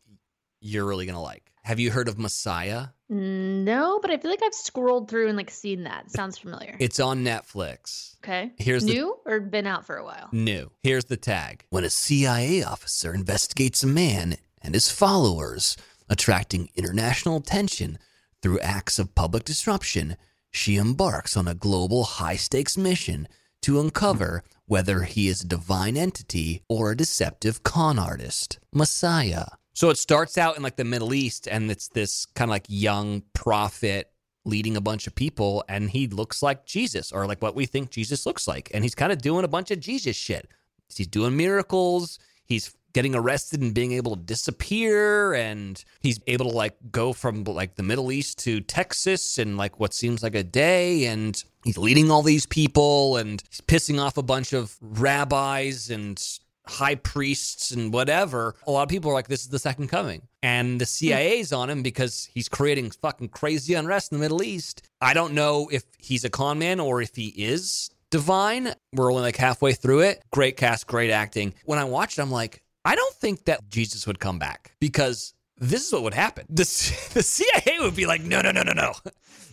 you're really going to like. Have you heard of Messiah? No, but I feel like I've scrolled through and like seen that. Sounds familiar. It's on Netflix. Okay. Here's new or been out for a while? New. Here's the tag. When a CIA officer investigates a man and his followers, attracting international attention through acts of public disruption, she embarks on a global high-stakes mission to uncover whether he is a divine entity or a deceptive con artist, Messiah. So it starts out in like the Middle East, and it's this kind of like young prophet leading a bunch of people, and he looks like Jesus, or like what we think Jesus looks like. And he's kind of doing a bunch of Jesus shit. He's doing miracles. He's getting arrested and being able to disappear, and he's able to like go from like the Middle East to Texas in like what seems like a day, and he's leading all these people, and he's pissing off a bunch of rabbis and high priests and whatever. A lot of people are like, this is the second coming, and the CIA's on him because he's creating fucking crazy unrest in the Middle East. I don't know if he's a con man or if he is divine. We're only like halfway through it. Great cast, great acting. When I watched it, I'm like, I don't think that Jesus would come back, because this is what would happen. The CIA would be like, no.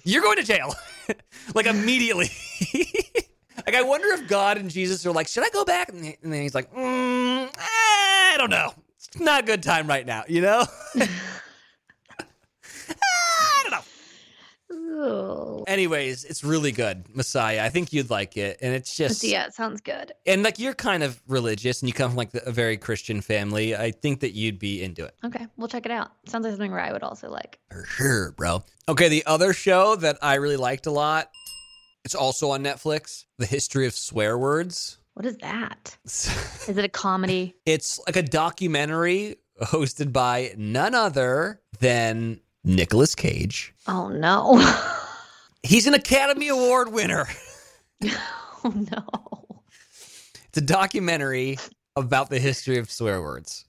You're going to jail. Like immediately. Like, I wonder if God and Jesus are like, should I go back? And then he's like, I don't know. It's not a good time right now, you know? I don't know. Ooh. Anyways, it's really good, Messiah. I think you'd like it. And it's just... Yeah, it sounds good. And, like, you're kind of religious and you come from, like, a very Christian family. I think that you'd be into it. Okay, we'll check it out. Sounds like something where I would also like. For sure, bro. Okay, the other show that I really liked a lot... It's also on Netflix, The History of Swear Words. What is that? Is it a comedy? It's like a documentary hosted by none other than Nicolas Cage. Oh, no. He's an Academy Award winner. Oh, no. It's a documentary about the history of swear words.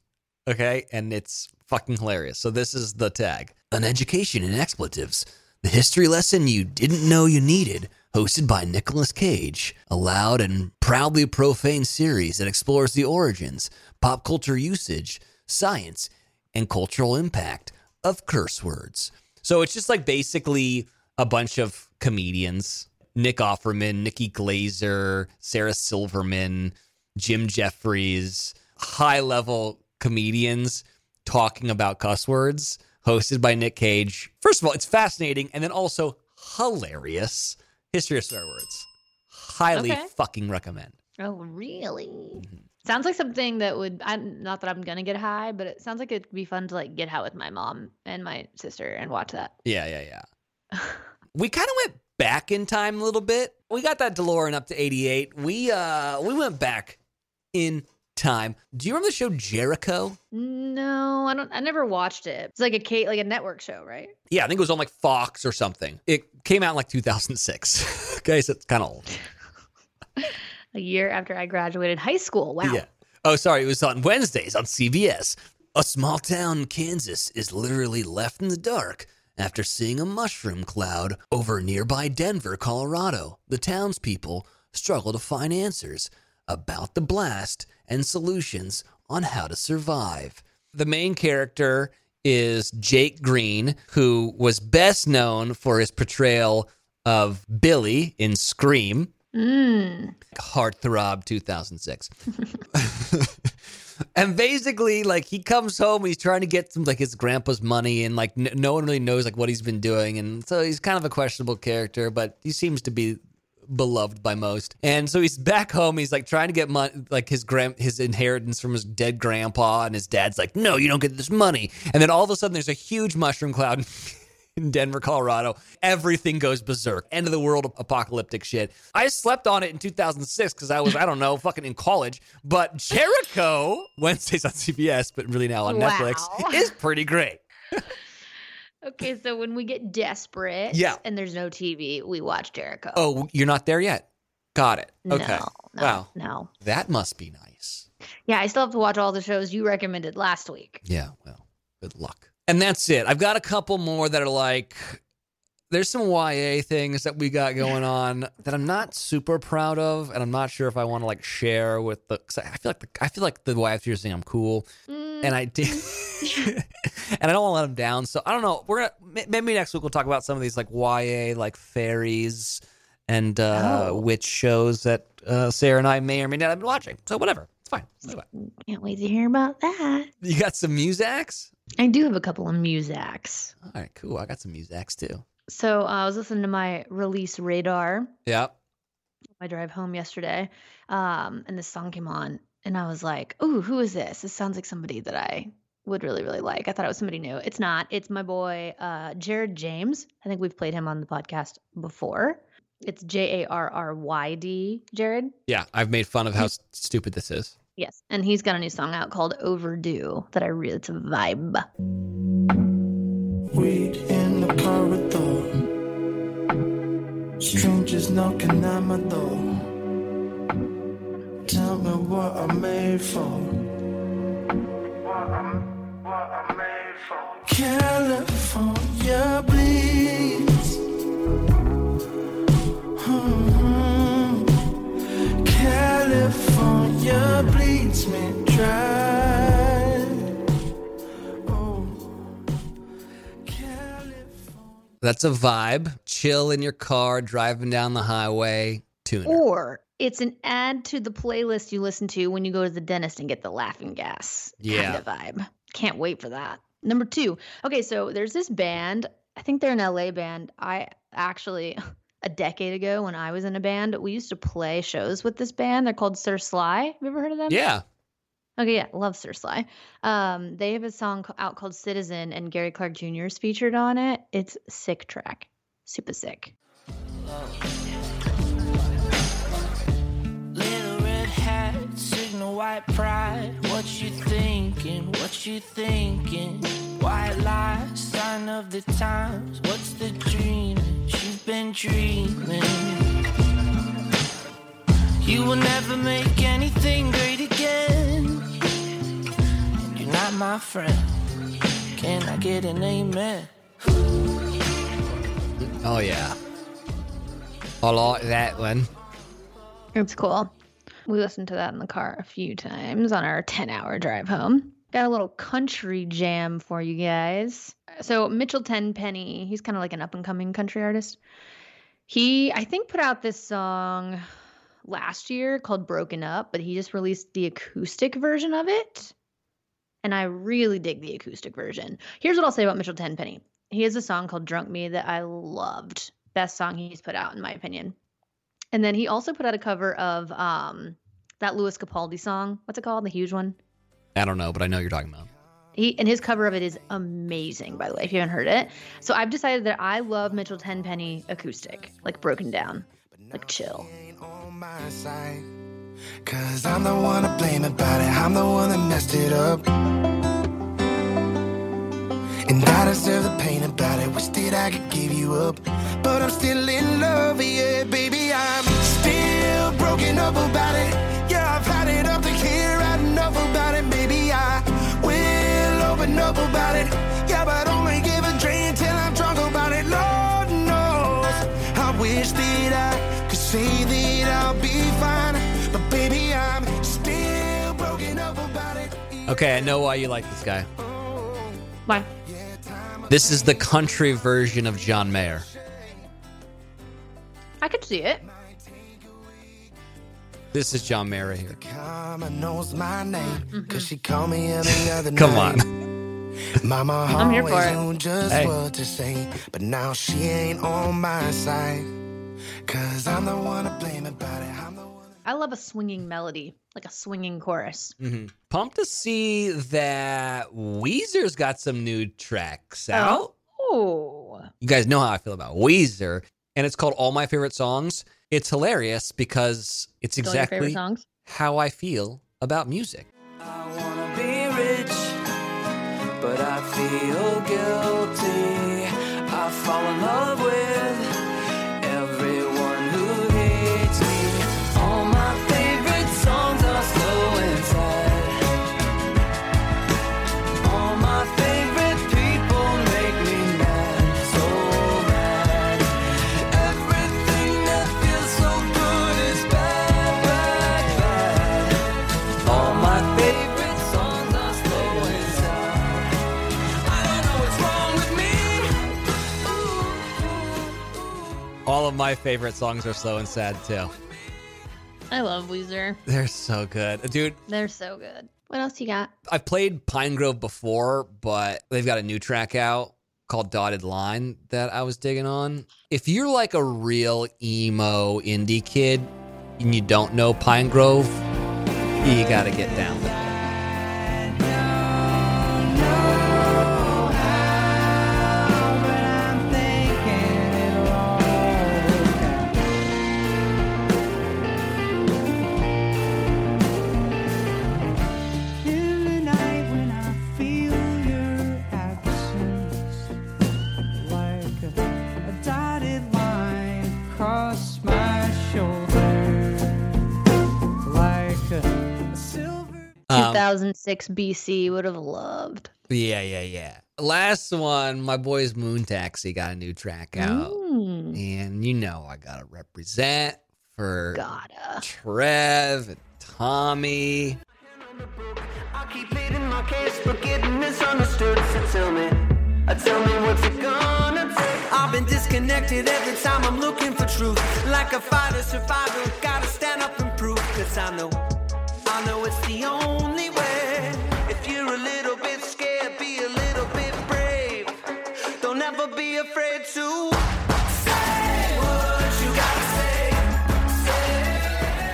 Okay? And it's fucking hilarious. So this is the tag. An education in expletives. The history lesson you didn't know you needed. Hosted by Nicolas Cage, a loud and proudly profane series that explores the origins, pop culture usage, science, and cultural impact of curse words. So it's just like basically a bunch of comedians, Nick Offerman, Nikki Glaser, Sarah Silverman, Jim Jeffries, high-level comedians talking about cuss words, hosted by Nick Cage. First of all, it's fascinating and then also hilarious. History of Swear Words. Highly fucking recommend. Oh, really? Mm-hmm. Sounds like something that would, not that I'm going to get high, but it sounds like it'd be fun to like get high with my mom and my sister and watch that. Yeah. We kind of went back in time a little bit. We got that DeLorean up to 88. We went back in time. Do you remember the show Jericho? No, I don't. I never watched it. It's like a network show, right? Yeah, I think it was on like Fox or something. It came out in like 2006. Okay, so it's kind of old. A year after I graduated high school. Wow. Yeah. Oh, sorry. It was on Wednesdays on CBS. A small town in Kansas is literally left in the dark after seeing a mushroom cloud over nearby Denver, Colorado. The townspeople struggle to find answers about the blast and solutions on how to survive. The main character is Jake Green, who was best known for his portrayal of Billy in Scream. Heartthrob 2006. And basically, like, he comes home, he's trying to get some, like, his grandpa's money, and, like, no one really knows, like, what he's been doing. And so he's kind of a questionable character, but he seems to be beloved by most. And so he's back home. He's like trying to get money, like his inheritance from his dead grandpa. And his dad's like, no, you don't get this money. And then all of a sudden there's a huge mushroom cloud in Denver, Colorado. Everything goes berserk. End of the world, apocalyptic shit. I slept on it in 2006 because I was, I don't know, fucking in college. But Jericho, Wednesdays on CBS, but really now on Netflix, is pretty great. Okay, so when we get desperate and there's no TV, we watch Jericho. Oh, you're not there yet. Got it. Okay. No, wow. No. That must be nice. Yeah, I still have to watch all the shows you recommended last week. Yeah, well, good luck. And that's it. I've got a couple more that are like, there's some YA things that we got going on that I'm not super proud of, and I'm not sure if I want to like share with the, because I feel like the YFTers think I'm cool. And I did, and I don't want to let them down. So I don't know. We're gonna, maybe next week we'll talk about some of these like YA, like fairies and witch shows that Sarah and I may or may not have been watching. So whatever, it's fine. Can't wait to hear about that. You got some Muzaks? I do have a couple of Muzaks. All right, cool. I got some Muzaks too. So I was listening to my release radar. Yeah. My drive home yesterday, and this song came on. And I was like, ooh, who is this? This sounds like somebody that I would really, really like. I thought it was somebody new. It's not. It's my boy, Jared James. I think we've played him on the podcast before. It's Jarryd, Jared. Yeah, I've made fun of how stupid this is. Yes, and he's got a new song out called Overdue that it's a vibe. Wait in the corridor. Strangers knocking at my door. Tell me what I'm made for. What I'm made for. California, please. Mm-hmm. California bleeds me dry. Oh. California. That's a vibe. Chill in your car, driving down the highway. tuner. Or it's an add to the playlist you listen to when you go to the dentist and get the laughing gas kind of vibe. Can't wait for that. Number two. Okay, so there's this band. I think they're an LA band. I actually, a decade ago when I was in a band, we used to play shows with this band. They're called Sir Sly. Have you ever heard of them? Yeah. Okay, yeah, love Sir Sly. They have a song out called Citizen, and Gary Clark Jr. is featured on it. It's a sick track. Super sick. Little red hat, signal white pride. What you thinking? What you thinking? White lies, sign of the times. What's the dream that you've been dreaming? You will never make anything great again. Not my friend. Can I get an amen? Oh, yeah. I like that one. It's cool. We listened to that in the car a few times on our 10-hour drive home. Got a little country jam for you guys. So Mitchell Tenpenny, he's kind of like an up-and-coming country artist. He, I think, put out this song last year called Broken Up, but he just released the acoustic version of it. And I really dig the acoustic version. Here's what I'll say about Mitchell Tenpenny. He has a song called Drunk Me that I loved. Best song he's put out, in my opinion. And then he also put out a cover of that Louis Capaldi song. What's it called? The huge one? I don't know, but I know you're talking about. And his cover of it is amazing, by the way, if you haven't heard it. So I've decided that I love Mitchell Tenpenny acoustic. Like broken down. Like chill. Cause I'm the one to blame about it. I'm the one that messed it up. And I deserve the pain about it. Wish that I could give you up. But I'm still in love, yeah, baby. I'm still broken up about it. Yeah, I've had it up to here. Had enough about it, baby. I will open up about it. Yeah, but only give a drink till I'm drunk about it. Lord knows I wish that I could say that I'll be fine. But baby, I'm still broken up about it. Okay, I know why you like this guy. Why? This is the country version of John Mayer. I could see it. This is John Mayer right here. Mm-hmm. Come on. Mama, I'm here for it. Just hey. What to say, but now she ain't on my side. Cause I'm the one to blame about it. I love a swinging melody, like a swinging chorus. Mm-hmm. Pumped to see that Weezer's got some new tracks out. Oh. You guys know how I feel about Weezer. And it's called All My Favorite Songs. It's hilarious because it's exactly how I feel about music. I want to be rich, but I feel guilty. I fall in love with everyone who hates me. All of my favorite songs are slow and sad, too. I love Weezer. They're so good. Dude. They're so good. What else you got? I've played Pinegrove before, but they've got a new track out called Dotted Line that I was digging on. If you're like a real emo indie kid and you don't know Pinegrove, you got to get down with it. BC would have loved. Yeah. Last one, my boys Moon Taxi got a new track out. And you know I gotta represent for Trev and Tommy. I keep leading my case for getting misunderstood, so tell me Tell me what's it gonna take. I've been disconnected every time I'm looking for truth. Like a fighter survivor, gotta stand up and prove. Cause I know it's the only way. If you're a little bit scared, be a little bit brave. Don't ever be afraid to say what you gotta say. Say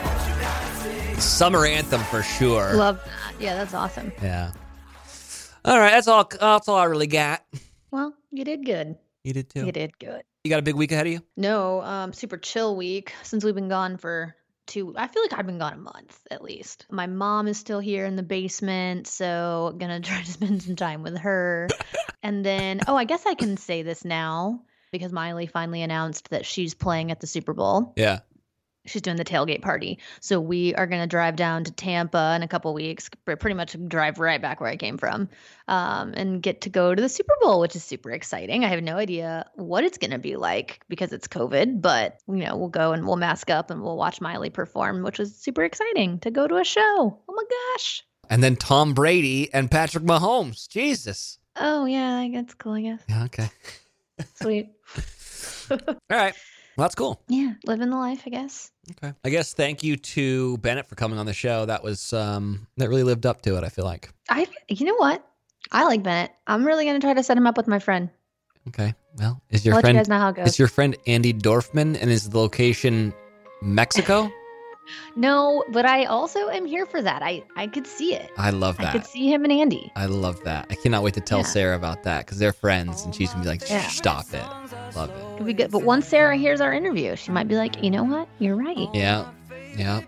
what you gotta say. Summer anthem for sure. Love that. Yeah, that's awesome. Yeah. All right, that's all I really got. Well, you did good. You did too. You did good. You got a big week ahead of you? No, super chill week since we've been gone for 2. I feel like I've been gone a month at least. My mom is still here in the basement, so I'm gonna try to spend some time with her. And then, I guess I can say this now because Miley finally announced that she's playing at the Super Bowl. Yeah. She's doing the tailgate party. So we are going to drive down to Tampa in a couple weeks, pretty much drive right back where I came from, and get to go to the Super Bowl, which is super exciting. I have no idea what it's going to be like because it's COVID, but, we'll go and we'll mask up and we'll watch Miley perform, which was super exciting to go to a show. Oh, my gosh. And then Tom Brady and Patrick Mahomes. Jesus. Oh, yeah. That's cool, I guess. Yeah, okay. Sweet. All right. Well, that's cool. Yeah. Living the life, I guess. Okay. I guess thank you to Bennett for coming on the show. That was, that really lived up to it, I feel like. You know what? I like Bennett. I'm really going to try to set him up with my friend. Okay. Well, I'll let you guys know how it goes. Is your friend Andi Dorfman and is the location Mexico? No, but I also am here for that. I could see it. I love that. I could see him and Andi. I love that. I cannot wait to tell Sarah about that because they're friends and she's going to be like, stop it. Love it. It'll be good. But once Sarah hears our interview, she might be like, you know what? You're right. Yeah. Yeah.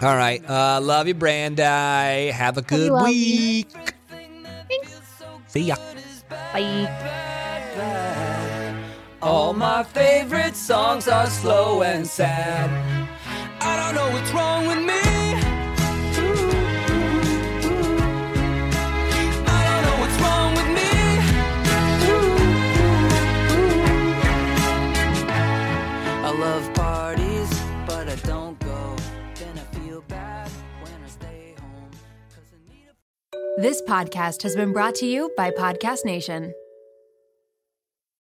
All right. Love you, Brandi. Have a good week. Thanks. See ya. Bye. All my favorite songs are slow and sad. I don't know what's wrong with me. I don't know what's wrong with me. I love parties, but I don't go. Then I feel bad when I stay home. This podcast has been brought to you by Podcast Nation.